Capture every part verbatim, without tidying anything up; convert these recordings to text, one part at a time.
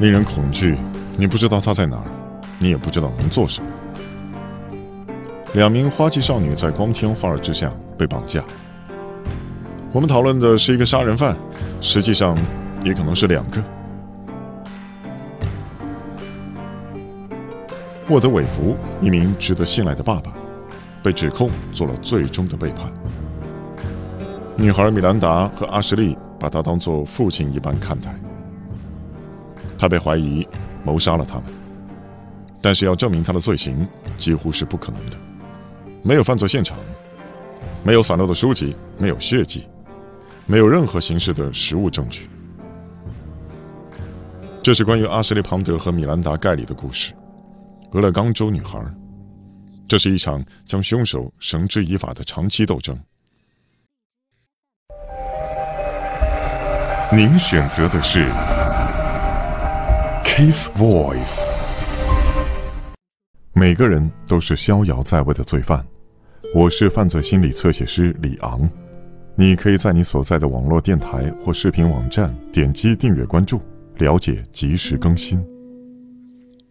令人恐惧。你不知道它在哪儿，你也不知道能做什么。两名花季少女在光天化日之下被绑架。我们讨论的是一个杀人犯，实际上也可能是两个。沃德·韦弗，一名值得信赖的爸爸，被指控做了最终的背叛。女孩米兰达和阿什利把他当作父亲一般看待，他被怀疑谋杀了他们，但是要证明他的罪行几乎是不可能的。没有犯罪现场，没有散落的书籍，没有血迹，没有任何形式的实物证据。这是关于阿什利·庞德和米兰达·盖里的故事。俄勒冈州女孩，这是一场将凶手绳之以法的长期斗争。您选择的是 Case Voice。 每个人都是逍遥在外的罪犯。我是犯罪心理侧写师李昂。你可以在你所在的网络电台或视频网站点击订阅关注，了解及时更新。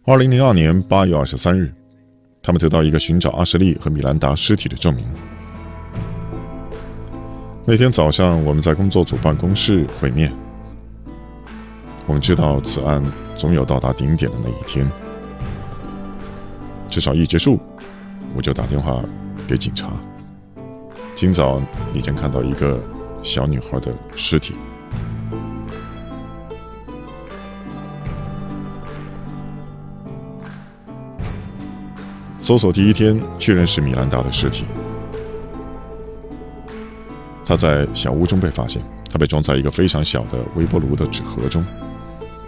二零零二年八月二十三日，他们得到一个寻找阿什利和米兰达尸体的证明。那天早上，我们在工作组办公室会面。我们知道此案总有到达顶点的那一天，至少一结束，我就打电话给警察。今早已经看到一个小女孩的尸体。搜索第一天确认是米兰达的尸体，她在小屋中被发现，她被装在一个非常小的微波炉的纸盒中，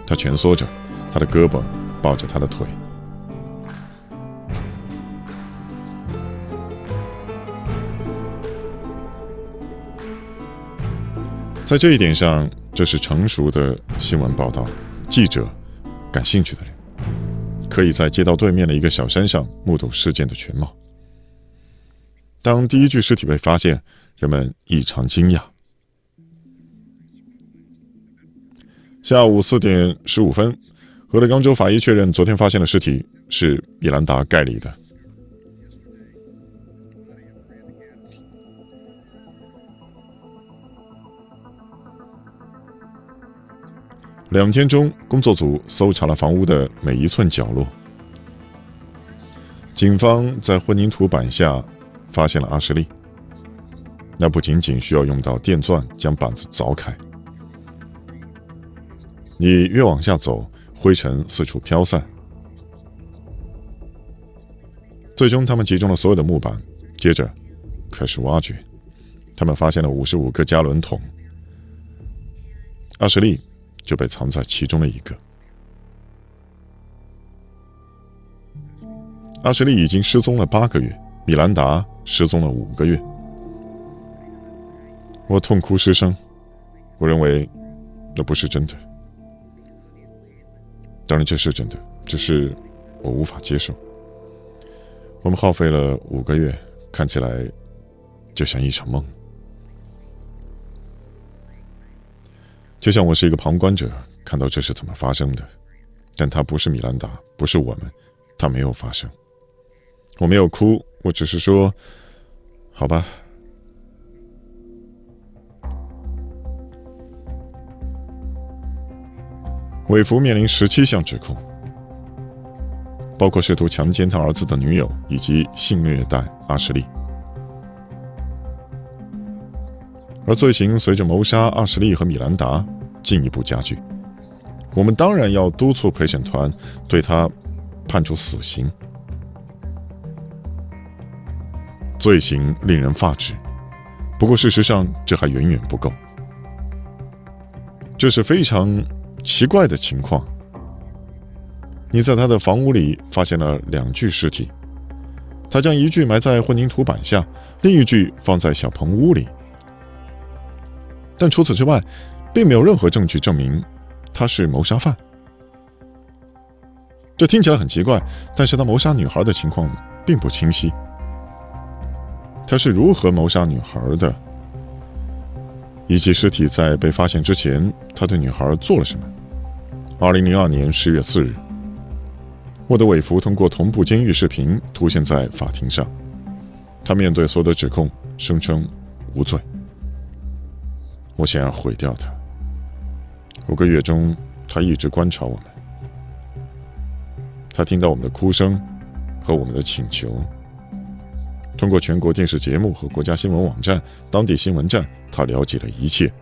她蜷缩着，她的胳膊抱着她的腿。在这一点上，这是成熟的新闻报道，记者、感兴趣的人可以在街道对面的一个小山上目睹事件的全貌。当第一具尸体被发现，人们异常惊讶。下午四点十五分，俄勒冈州法医确认昨天发现的尸体是米兰达·盖里的。两天中，工作组搜查了房屋的每一寸角落。警方在混凝土板下发现了阿什利。那不仅仅需要用到电钻将板子凿开。你越往下走，灰尘四处飘散。最终，他们集中了所有的木板，接着开始挖掘。他们发现了五十五个加仑桶。阿什利就被藏在其中的一个。阿什利已经失踪了八个月，米兰达失踪了五个月。我痛哭失声，我认为那不是真的。当然这是真的，只是我无法接受。我们耗费了五个月，看起来就像一场梦。就像我是一个旁观者，看到这是怎么发生的，但它不是米兰达，不是我们，它没有发生。我没有哭，我只是说，好吧。韦弗面临十七项指控，包括试图强奸他儿子的女友以及性虐待阿什利。而罪行随着谋杀阿什利和米兰达进一步加剧。我们当然要督促陪审团对他判处死刑。罪行令人发指，不过事实上这还远远不够。这是非常奇怪的情况。你在他的房屋里发现了两具尸体，他将一具埋在混凝土板下，另一具放在小棚屋里。但除此之外，并没有任何证据证明他是谋杀犯。这听起来很奇怪，但是他谋杀女孩的情况并不清晰。他是如何谋杀女孩的，以及尸体在被发现之前他对女孩做了什么，二零零二年十月四日，沃德韦弗通过同步监狱视频凸显在法庭上，他面对所有的指控声称无罪。我想要毁掉他。五个月中，他一直观察我们，他听到我们的哭声和我们的请求，通过全国电视节目和国家新闻网站、当地新闻站，他了解了一切。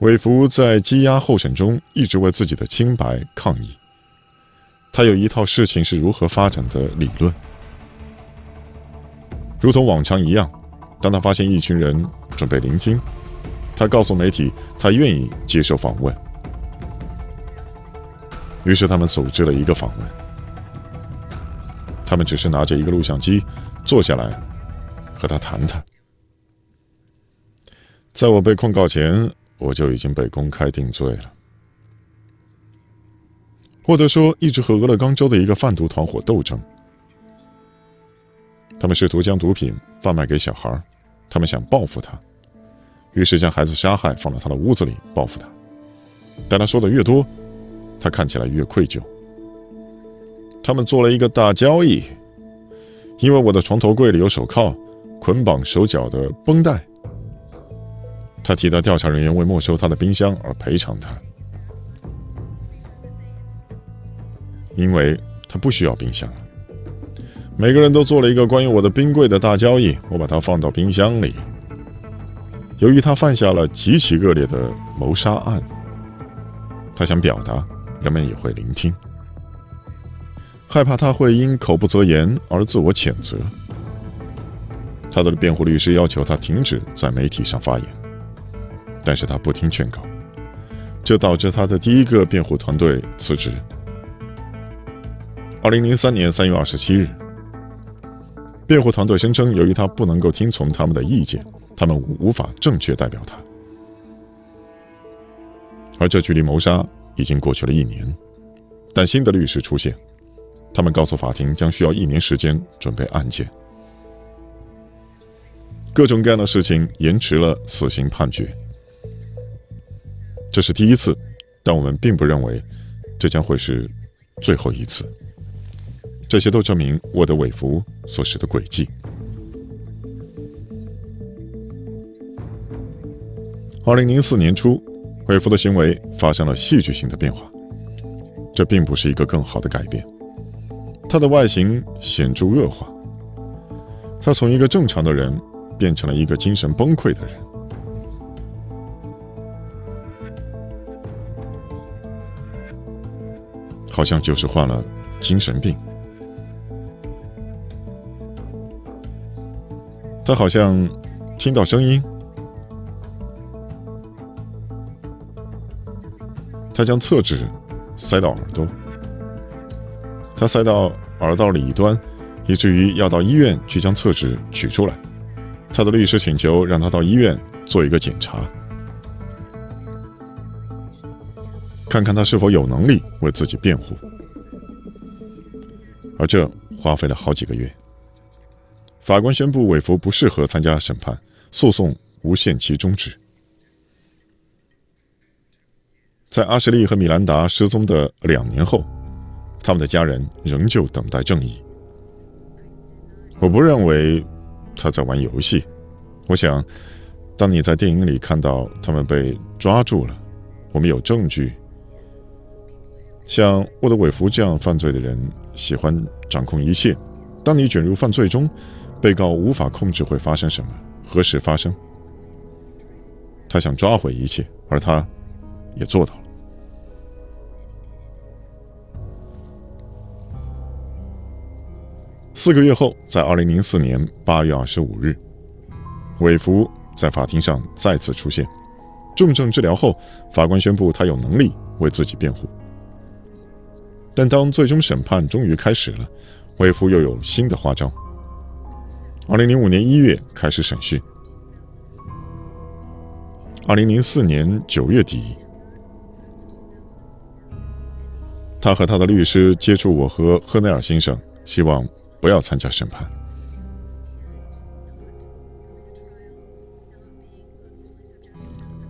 韦弗在羁押候审中一直为自己的清白抗议，他有一套事情是如何发展的理论。如同往常一样，当他发现一群人准备聆听，他告诉媒体他愿意接受访问，于是他们组织了一个访问。他们只是拿着一个录像机坐下来和他谈谈。在我被控告前，我就已经被公开定罪了。沃德说，一直和俄勒冈州的一个贩毒团伙斗争，他们试图将毒品贩卖给小孩，他们想报复他，于是将孩子杀害放到他的屋子里报复他。但他说的越多，他看起来越愧疚。他们做了一个大交易，因为我的床头柜里有手铐、捆绑手脚的绷带，他提到调查人员为没收他的冰箱而赔偿他，因为他不需要冰箱了。每个人都做了一个关于我的冰柜的大交易，我把它放到冰箱里。由于他犯下了极其恶劣的谋杀案，他想表达人们也会聆听，害怕他会因口不择言而自我谴责。他的辩护律师要求他停止在媒体上发言，但是他不听劝告，这导致他的第一个辩护团队辞职。二零零三年三月二十七日，辩护团队声称，由于他不能够听从他们的意见，他们无法正确代表他。而这距离谋杀已经过去了一年，但新的律师出现，他们告诉法庭将需要一年时间准备案件。各种各样的事情延迟了死刑判决。这是第一次，但我们并不认为这将会是最后一次。这些都证明沃德韦弗所使的诡计。二零零四年初，韦弗的行为发生了戏剧性的变化，这并不是一个更好的改变。他的外形显著恶化，他从一个正常的人变成了一个精神崩溃的人。好像就是患了精神病，他好像听到声音，他将厕纸塞到耳朵，他塞到耳道里一端，以至于要到医院去将厕纸取出来。他的律师请求让他到医院做一个检查，看看他是否有能力为自己辩护，而这花费了好几个月。法官宣布韦弗不适合参加审判，诉讼无限期终止。在阿什利和米兰达失踪的两年后，他们的家人仍旧等待正义。我不认为他在玩游戏，我想，当你在电影里看到他们被抓住了，我们有证据。像沃德韦弗这样犯罪的人喜欢掌控一切，当你卷入犯罪中，被告无法控制会发生什么，何时发生。他想抓回一切，而他也做到了。四个月后，在二零零四年八月二十五日，韦弗在法庭上再次出现。重症治疗后，法官宣布他有能力为自己辩护。但当最终审判终于开始了，韦弗又有新的花招。二零零五年一月开始审讯，二零零四年九月底，他和他的律师接触我和赫内尔先生，希望不要参加审判。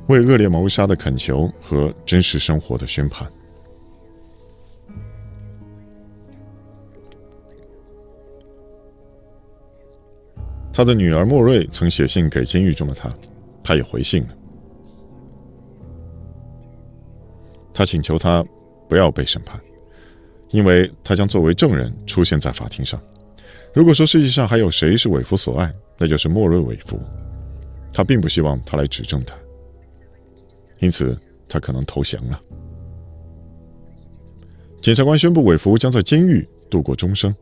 为恶劣谋杀的恳求和真实生活的宣判。他的女儿莫瑞曾写信给监狱中的他，他也回信了。他请求他不要被审判，因为他将作为证人出现在法庭上。如果说世界上还有谁是韦弗所爱，那就是莫瑞·韦弗。他并不希望他来指证他，因此他可能投降了。检察官宣布韦弗将在监狱度过终生，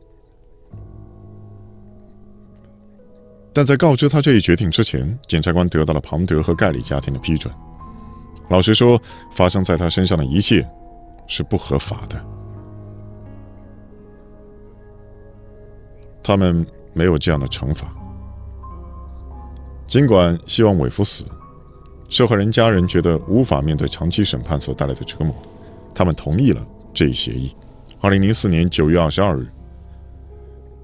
但在告知他这一决定之前，检察官得到了庞德和盖里家庭的批准。老实说，发生在他身上的一切是不合法的。他们没有这样的惩罚。尽管希望韦弗死，受害人家人觉得无法面对长期审判所带来的折磨，他们同意了这一协议。二零零四年九月二十二日，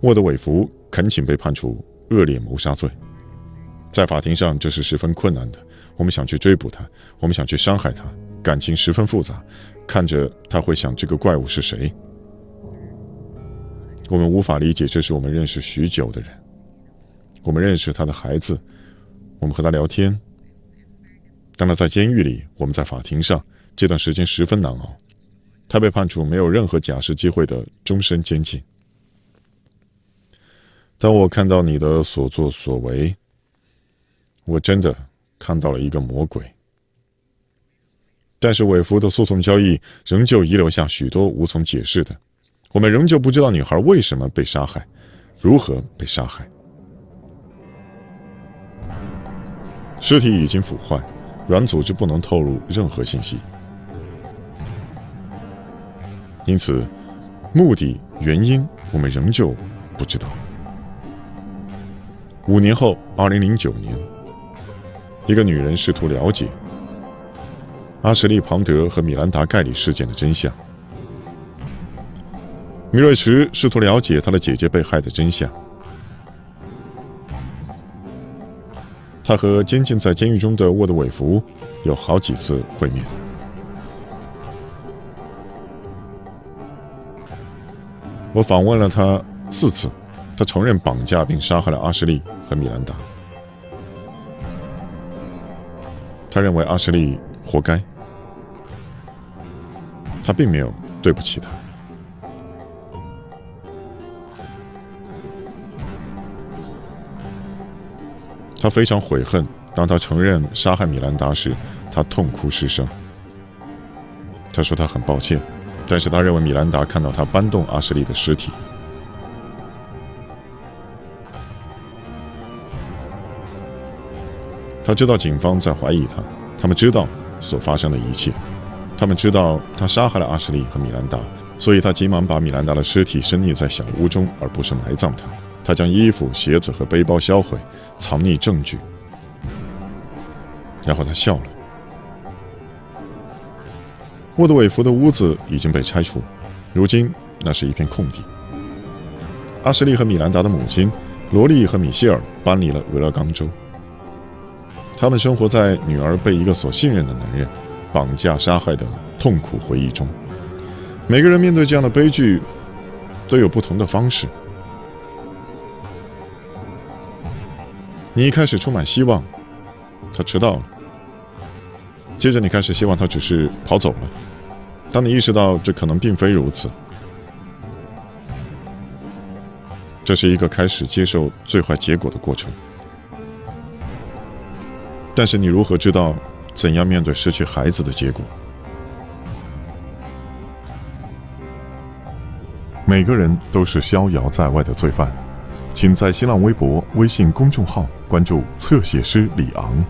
沃德·韦弗恳请被判处恶劣谋杀罪。在法庭上，这是十分困难的。我们想去追捕他，我们想去伤害他，感情十分复杂，看着他会想这个怪物是谁。我们无法理解这是我们认识许久的人，我们认识他的孩子，我们和他聊天。当他在监狱里，我们在法庭上，这段时间十分难熬。他被判处没有任何假释机会的终身监禁。当我看到你的所作所为，我真的看到了一个魔鬼。但是韦弗的诉讼交易仍旧遗留下许多无从解释的。我们仍旧不知道女孩为什么被杀害，如何被杀害。尸体已经腐坏，软组织不能透露任何信息。因此，目的、原因，我们仍旧不知道。五年后，二零零九年，一个女人试图了解阿什利·庞德和米兰达·盖里事件的真相。米瑞什试图了解他的姐姐被害的真相。他和监禁在监狱中的沃德·韦弗有好几次会面。我访问了他四次，他承认绑架并杀害了阿什利和米兰达。他认为阿什利活该，他并没有对不起他。他非常悔恨，当他承认杀害米兰达时，他痛哭失声。他说他很抱歉，但是他认为米兰达看到他搬动阿什利的尸体。他知道警方在怀疑他，他们知道所发生的一切，他们知道他杀害了阿什利和米兰达，所以他急忙把米兰达的尸体深匿在小屋中，而不是埋葬他。他将衣服、鞋子和背包销毁，藏匿证据。然后他笑了。沃德·韦弗的屋子已经被拆除，如今那是一片空地。阿什利和米兰达的母亲罗莉和米歇尔搬离了俄勒冈州，他们生活在女儿被一个所信任的男人绑架杀害的痛苦回忆中。每个人面对这样的悲剧都有不同的方式。你一开始充满希望他迟到了，接着你开始希望他只是跑走了，当你意识到这可能并非如此，这是一个开始接受最坏结果的过程。但是你如何知道怎样面对失去孩子的结果？每个人都是逍遥在外的罪犯。请在新浪微博、微信公众号关注侧写师李昂。